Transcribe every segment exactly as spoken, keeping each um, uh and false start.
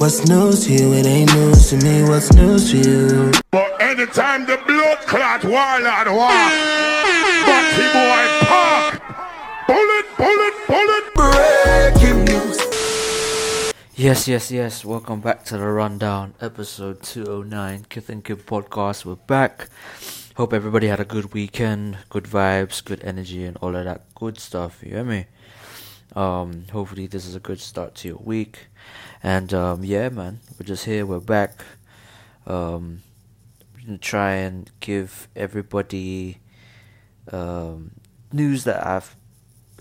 What's news to you? It ain't news to me. What's news to you? But anytime the blood clot wild and walk, Batty boy park. Bullet, bullet, bullet. Breaking news. Yes, yes, yes. Welcome back to the Rundown, episode two oh nine, Kith and Kin podcast. We're back. Hope everybody had a good weekend, good vibes, good energy, and all of that good stuff. You hear me? Um, hopefully this is a good start to your week. And um, yeah, man, we're just here. We're back. Um, we're gonna try and give everybody um, news that I've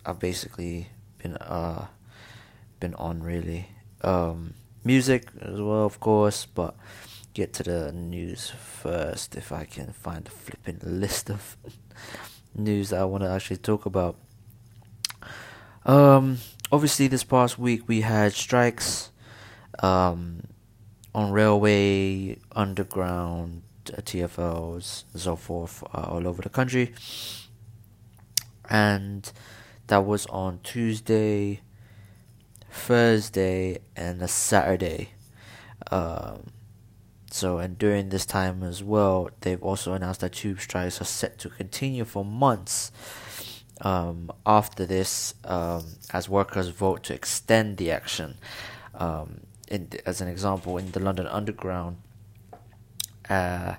I've basically been uh been on really. Um, music as well, of course, but. Get to the news first if I can find a flipping list of news that I want to actually talk about. Um, obviously this past week we had strikes um, on railway, underground, T F Ls and so forth uh, all over the country, and that was on Tuesday, Thursday and a Saturday. um So, and during this time as well, they've also announced that tube strikes are set to continue for months um, after this, um, as workers vote to extend the action. Um, in, as an example, in the London Underground, uh,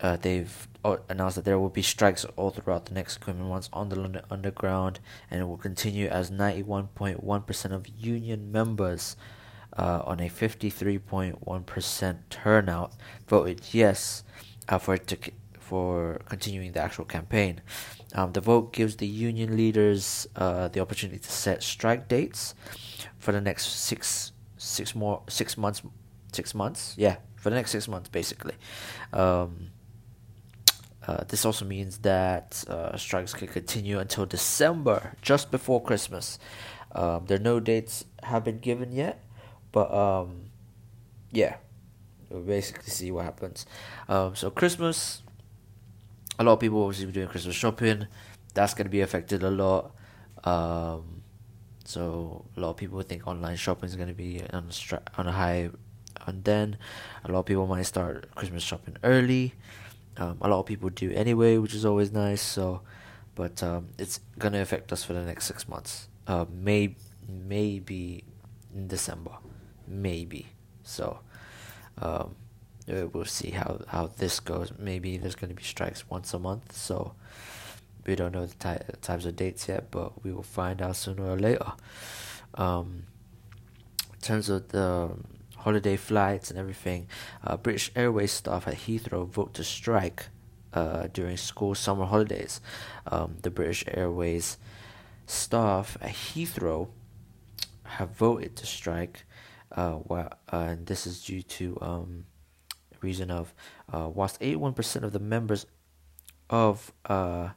uh, they've announced that there will be strikes all throughout the next coming months on the London Underground, and it will continue as ninety-one point one percent of union members Uh, on a fifty-three point one percent turnout voted yes uh, for to, for continuing the actual campaign. Um, the vote gives the union leaders uh, the opportunity to set strike dates for the next six six more six months six months yeah for the next six months basically. Um, uh, this also means that uh, strikes can continue until December, just before Christmas. Um, there are no dates have been given yet. But, um, yeah, we'll basically see what happens. Um, so Christmas, a lot of people obviously be doing Christmas shopping. That's going to be affected a lot. Um, so a lot of people think online shopping is going to be on, stri- on a high. And then a lot of people might start Christmas shopping early. Um, a lot of people do anyway, which is always nice. So, but um, it's going to affect us for the next six months. Uh, may- maybe in December. Maybe so. Um, we'll see how, how this goes. Maybe there's going to be strikes once a month. So we don't know the ty- types of dates yet, but we will find out sooner or later. Um, in terms of the holiday flights and everything, uh, British Airways staff at Heathrow vote to strike uh, during school summer holidays. Um, the British Airways staff at Heathrow have voted to strike. Uh, well, uh, and this is due to um, reason of uh, whilst eighty-one percent of the members of uh,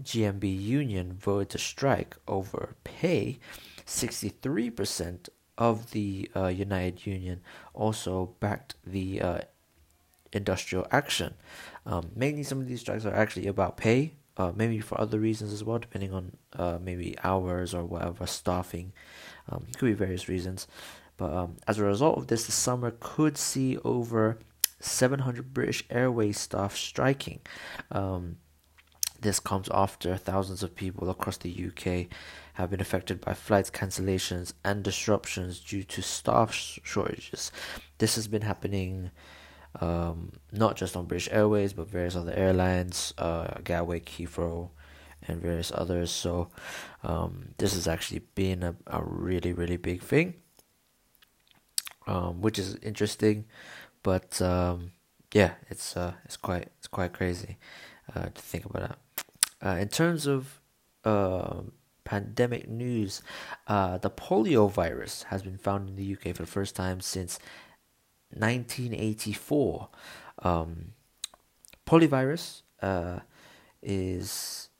G M B Union voted to strike over pay, sixty-three percent of the uh, United Union also backed the uh, industrial action. Um, mainly some of these strikes are actually about pay, uh, maybe for other reasons as well, depending on uh, maybe hours or whatever, staffing, um, could be various reasons. But um, as a result of this, the summer could see over seven hundred British Airways staff striking. Um, this comes after thousands of people across the U K have been affected by flights cancellations and disruptions due to staff sh- shortages. This has been happening um, not just on British Airways, but various other airlines, uh, Gatwick, Heathrow, and various others. So um, this has actually been a, a really, really big thing. Um, which is interesting, but um, yeah, it's uh, it's quite it's quite crazy uh, to think about that. Uh, in terms of uh, pandemic news, uh, the polio virus has been found in the U K for the first time since nineteen eighty-four. Um, poliovirus uh, is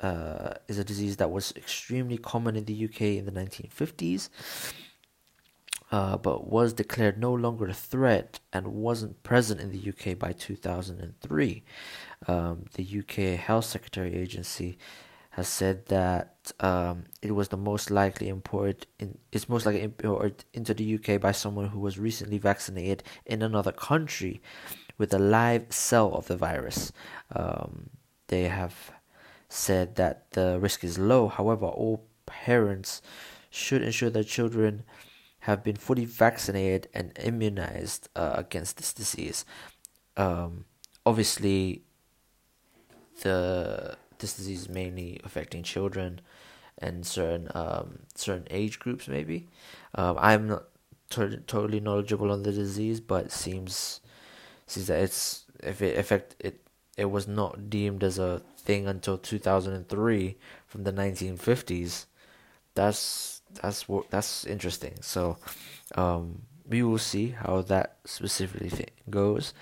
uh, is a disease that was extremely common in the U K in the nineteen fifties. Uh, but was declared no longer a threat and wasn't present in the U K by two thousand three. Um, the U K Health Security Agency has said that um, it was the most likely import in, it's most likely imported into the U K by someone who was recently vaccinated in another country with a live cell of the virus. Um, they have said that the risk is low. However, all parents should ensure their children have been fully vaccinated and immunized uh, against this disease. Um, obviously, the this disease is mainly affecting children and certain um, certain age groups. Maybe um, I'm not to- totally knowledgeable on the disease, but it seems seems that it's if it affect it it was not deemed as a thing until two thousand three from the nineteen fifties. That's that's what that's interesting. So um, we will see how that specifically thing goes,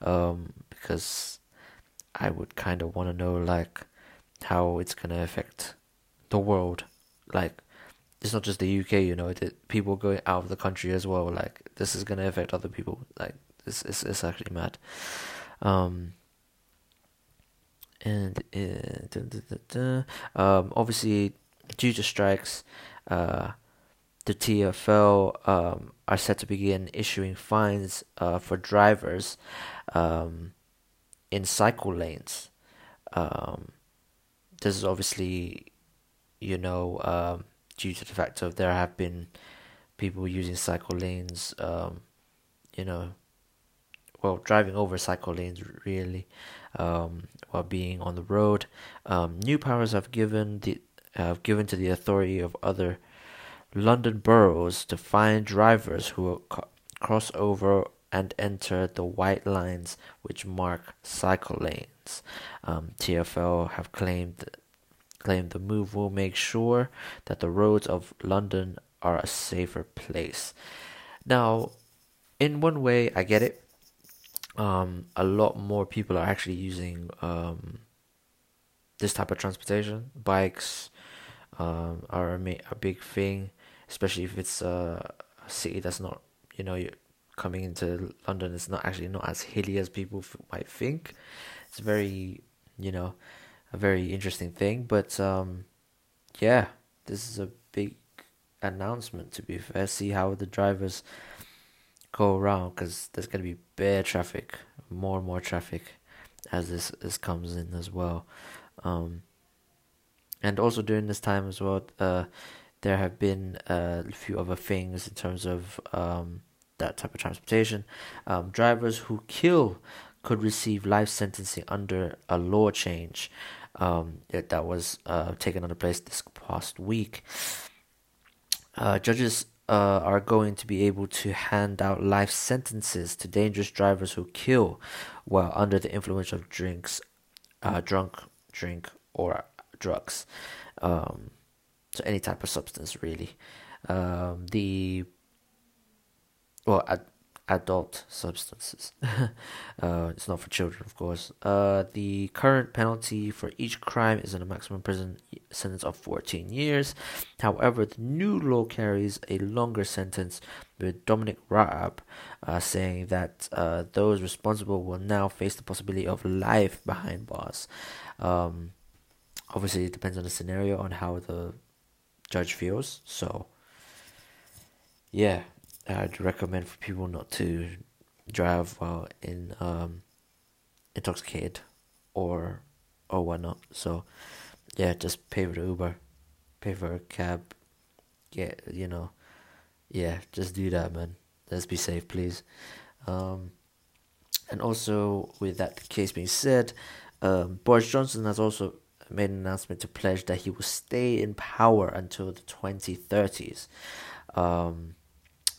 um, because I would kind of want to know like how it's gonna affect the world. Like it's not just the U K, you know. It, people going out of the country as well. Like this is gonna affect other people. Like it's it's, it's actually mad. Um, and uh, da, da, da, da. Um, obviously due to strikes, uh, the T F L um, are set to begin issuing fines uh, for drivers. Um, in cycle lanes. Um, this is obviously, you know, uh, due to the fact of there have been people using cycle lanes, um, you know, well, driving over cycle lanes really, um, while being on the road. Um, new powers have given the have given to the authority of other London boroughs to fine drivers who co- cross over and enter the white lines which mark cycle lanes. Um, T F L have claimed claimed the move will make sure that the roads of London are a safer place. Now, in one way, I get it. Um, a lot more people are actually using um, this type of transportation. Bikes um, are a, ma- a big thing, especially if it's a city that's not, you know, you coming into London. It's not actually not as hilly as people f- might think. It's very, you know, a very interesting thing. But um, yeah, this is a big announcement. To be fair, see how the drivers go around, because there's gonna be bare traffic, more and more traffic, as this this comes in as well. Um, and also during this time as well, uh, there have been uh, a few other things in terms of um. that type of transportation. Um, drivers who kill could receive life sentencing under a law change um, that, that was uh, taken under place this past week. Uh, judges uh, are going to be able to hand out life sentences to dangerous drivers who kill while under the influence of drinks, uh, drunk drink or drugs. Um, so any type of substance really. Um, the Well, ad- adult substances. uh, it's not for children, of course. Uh, the current penalty for each crime is in a maximum prison sentence of fourteen years. However, the new law carries a longer sentence, with Dominic Raab uh, saying that uh, those responsible will now face the possibility of life behind bars. Um, obviously, it depends on the scenario, on how the judge feels. So, yeah. I'd recommend for people not to drive while in um, intoxicated or or whatnot. So yeah, just pay for the Uber, pay for a cab, get you know, yeah, just do that, man. Let's be safe, please. Um, and also, with that case being said, um, Boris Johnson has also made an announcement to pledge that he will stay in power until the twenty thirties. Um,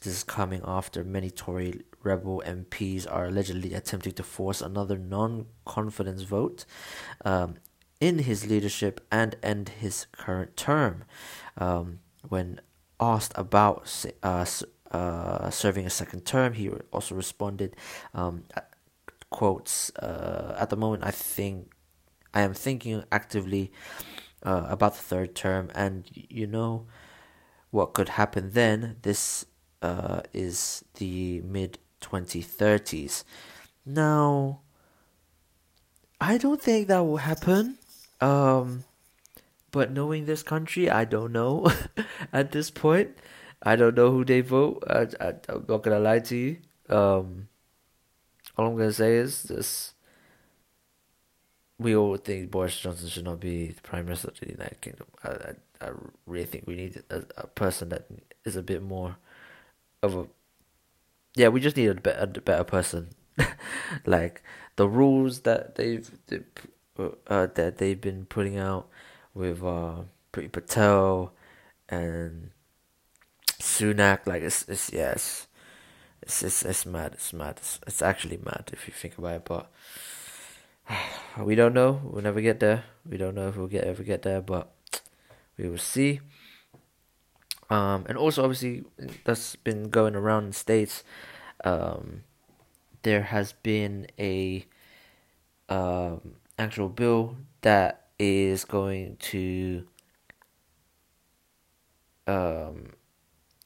This is coming after many Tory rebel M Ps are allegedly attempting to force another non-confidence vote um, in his leadership and end his current term. Um, when asked about uh, uh, serving a second term, he also responded, um, quotes, uh, at the moment I think I am thinking actively uh, about the third term, and you know what could happen then. This Uh, is the mid twenty thirties. Now, I don't think that will happen. Um, But knowing this country, I don't know at this point. I don't know who they vote. I, I, I'm not going to lie to you. Um, all I'm going to say is this. We all think Boris Johnson should not be the Prime Minister of the United Kingdom. I, I, I really think we need a, a person that is a bit more of a... Yeah, we just need a better, a better person. Like, the rules that they've uh, that they've been putting out with uh, Priti Patel and Sunak, like, it's, it's yeah, it's, it's, it's, it's mad, it's mad. It's, it's actually mad if you think about it, but... We don't know. We'll never get there. We don't know if we'll get ever get there, but we will see. Um, and also, obviously, that's been going around in the States. Um, there has been a um, actual bill that is going to um,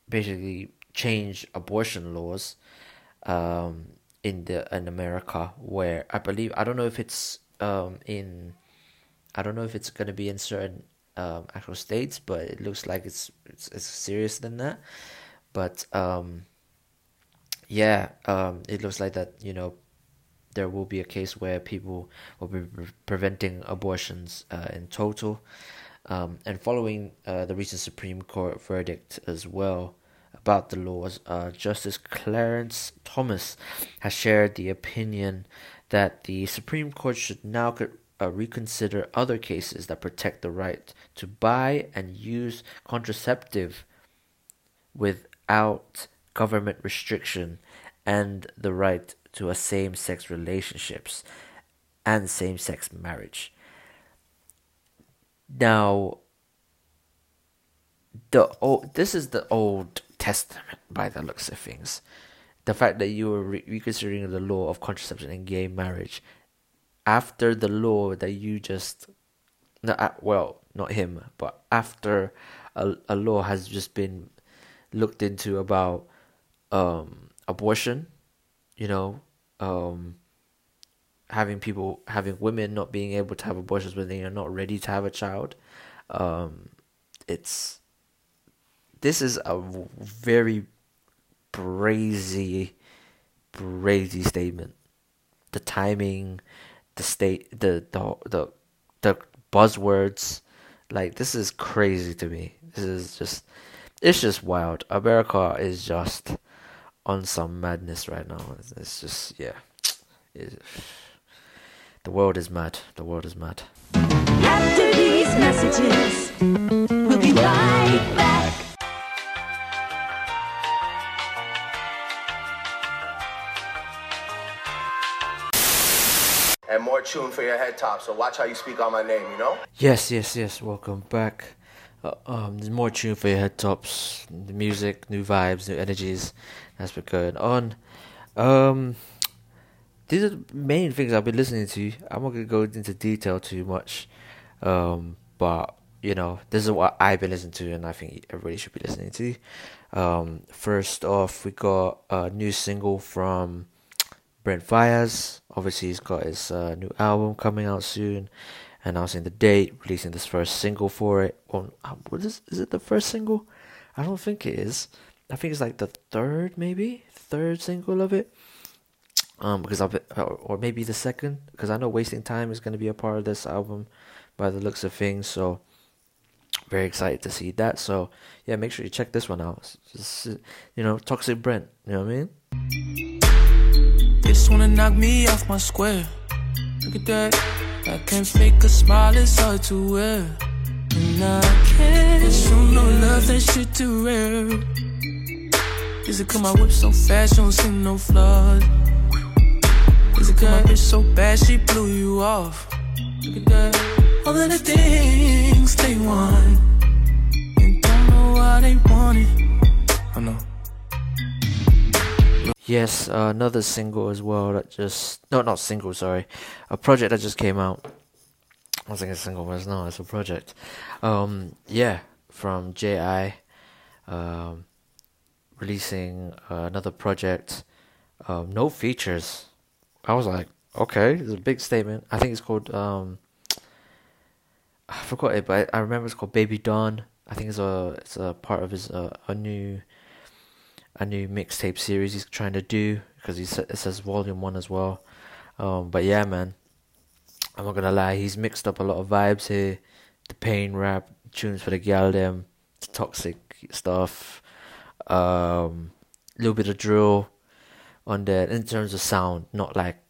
basically change abortion laws. Um, in the in America, where I believe I don't know if it's um in I don't know if it's gonna be in certain um actual states, but it looks like it's it's, it's serious than that. But um yeah um it looks like that, you know, there will be a case where people will be pre- preventing abortions uh, in total, um and following uh, the recent Supreme Court verdict as well about the laws. uh, Justice Clarence Thomas has shared the opinion that the Supreme Court should now uh, reconsider other cases that protect the right to buy and use contraceptive without government restriction and the right to a same-sex relationships and same-sex marriage. Now, the old, this is the old Testament by the looks of things. The fact that you were re- reconsidering the law of contraception and gay marriage after the law that you just, no, uh, well, not him, but after a, a law has just been looked into about um, abortion, you know, um, having people, having women not being able to have abortions when they are not ready to have a child. Um, it's This is a very brazy, brazy statement. The timing, the state, the the the the buzzwords, like, this is crazy to me. This is just, it's just wild. America is just on some madness right now. It's, it's just yeah, it, the world is mad. The world is mad. After these messages, we'll be right back. And more tune for your head top, so watch how you speak on my name, you know? Yes, yes, yes, welcome back. Uh, um, there's more tune for your head tops, the music, new vibes, new energies, that's been going on. Um, these are the main things I've been listening to. I'm not going to go into detail too much, um, but, you know, this is what I've been listening to and I think everybody should be listening to. Um, first off, we got a new single from Brent Faiyaz. Obviously, he's got his uh, new album coming out soon, announcing the date, releasing this first single for it. On uh, what is is it the first single? I don't think it is. I think it's like the third, maybe third single of it. Um, because I've uh, or maybe the second, because I know Wasting Time is going to be a part of this album, by the looks of things. So very excited to see that. So yeah, make sure you check this one out. Just, you know, Toxic Brent. You know what I mean? They just wanna knock me off my square. Look at that. I can't fake a smile, it's hard to wear. And I can't show no love, that shit too rare. Is it 'cause my whip so fast, you don't see no flaws? Is it 'cause my bitch so bad, she blew you off? Look at that. All of the things they want, and don't know why they want it. I know. Yes, uh, another single as well that just... No, not single, sorry. A project that just came out. I don't think it's single, but it's not. It's a project. Um, yeah, from J I Um, releasing uh, another project. Um, no features. I was like, okay, it's a big statement. I think it's called... Um, I forgot it, but I remember it's called Baby Dawn. I think it's a it's a part of his uh, a new a new mixtape series he's trying to do, because he sa- it says volume one as well. Um, but yeah, man, I'm not gonna lie, he's mixed up a lot of vibes here. The pain rap tunes for the gal them, the toxic stuff, um, little bit of drill on there in terms of sound. Not like,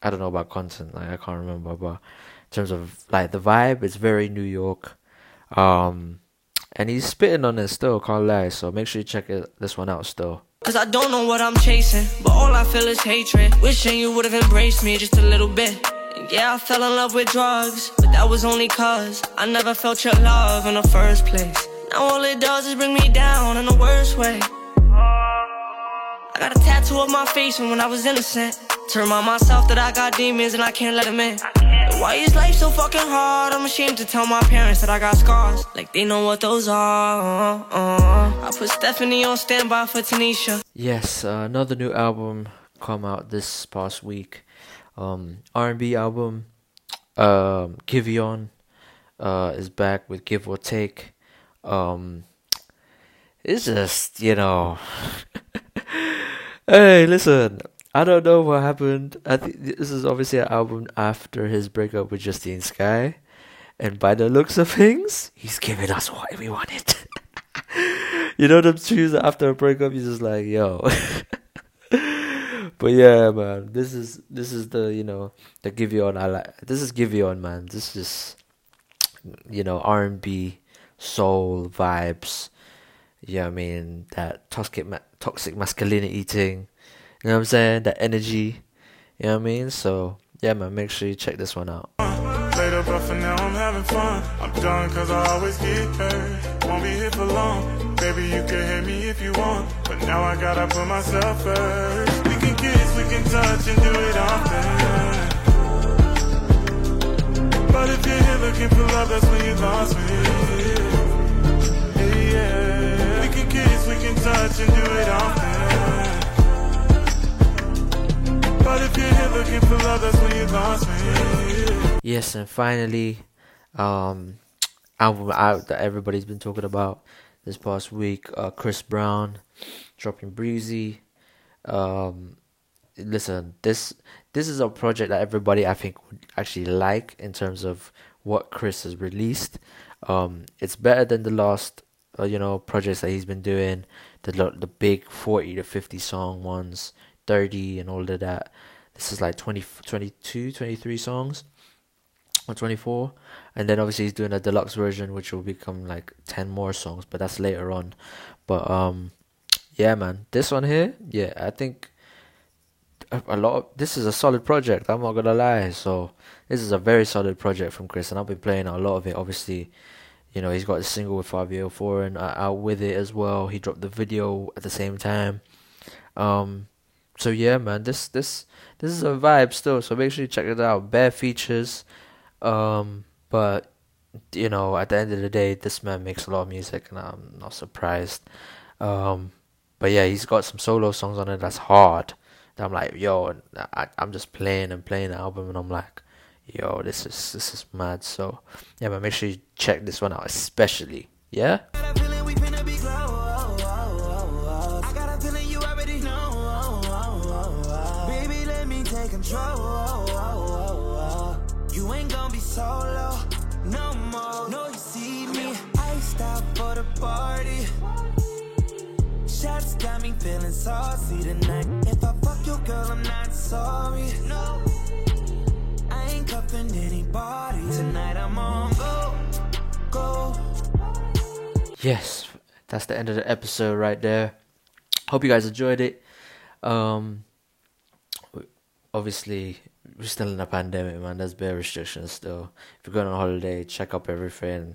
I don't know about content, like I can't remember, but in terms of like the vibe, it's very New York. Um, and he's spitting on it still, can't lie. So make sure you check it, this one out still. Cause I don't know what I'm chasing, but all I feel is hatred. Wishing you would have embraced me just a little bit. And yeah, I fell in love with drugs, but that was only cause I never felt your love in the first place. Now all it does is bring me down in the worst way. I got a tattoo of my face from when I was innocent, to remind myself that I got demons and I can't let them in. Why is life so fucking hard? I'm ashamed to tell my parents that I got scars, like they know what those are. I put Stephanie on standby for Tanisha. Yes, uh, another new album come out this past week. Um, R and B album. Um, Giveon uh, is back with Give or Take. Um, it's just, you know... Hey, listen, I don't know what happened. I think this is obviously an album after his breakup with Justine Skye, and by the looks of things, he's giving us what we wanted. You know them tunes after a breakup, you're just like, yo. But yeah, man, this is this is the you know the Giveon I like. This is Giveon, man. This is you know R and B soul vibes. Yeah, I mean, that toxic ma- toxic masculinity thing, you know what I'm saying? That energy, you know what I mean? So, yeah, man, make sure you check this one out. Played up rough and now I'm having fun. I'm done cause I always get hurt. Won't be here for long. Baby, you can hit me if you want. But now I gotta put myself first. We can kiss, we can touch and do it often. But if you're here looking for love, that's when you lost me. Hey, yeah. We can touch and do it often. But if you're here looking for love, that's when you lost me. Yes, and finally, um, album out that everybody's been talking about this past week. Uh, Chris Brown dropping Breezy. Um, listen, this this is a project that everybody I think would actually like in terms of what Chris has released. Um, it's better than the last. Uh, you know, projects that he's been doing, the the big forty to fifty song ones, thirty and all of that. This is like twenty, twenty-two, twenty-three songs, or twenty-four. And then obviously he's doing a deluxe version, which will become like ten more songs, but that's later on. But um, yeah, man, this one here, yeah, I think a, a lot of, this is a solid project, I'm not gonna lie. So this is a very solid project from Chris, and I've been playing a lot of it, obviously. You know, he's got a single with Fabio four and uh, out with it as well. He dropped the video at the same time. Um, so yeah, man, this this this is a vibe still. So make sure you check it out. Bare features, um, but you know, at the end of the day, this man makes a lot of music, and I'm not surprised. Um, but yeah, he's got some solo songs on it that's hard. That I'm like, yo, I, I'm just playing and playing the album, and I'm like, yo, this is this is mad. So yeah, but make sure you check this one out, especially. Yeah. Yes, that's the end of the episode right there. Hope you guys enjoyed it. Um, obviously, we're still in a pandemic, man. There's bare restrictions still. If you're going on holiday, check up everything.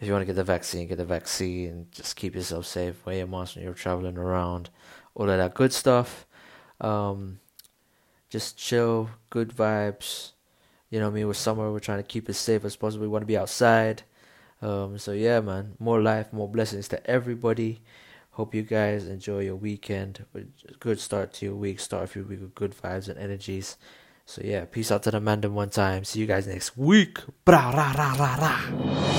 If you want to get the vaccine, get the vaccine. Just keep yourself safe. Wear your mask when you're traveling around. All of that good stuff. Um, just chill, good vibes. You know what I mean? We're somewhere, we're trying to keep it safe as possible. We want to be outside. Um, so yeah, man, more life, more blessings to everybody. Hope you guys enjoy your weekend. Good start to your week. Start a few weeks with good vibes and energies. So yeah, peace out to the Mandem one time. See you guys next week. Bra ra ra ra ra.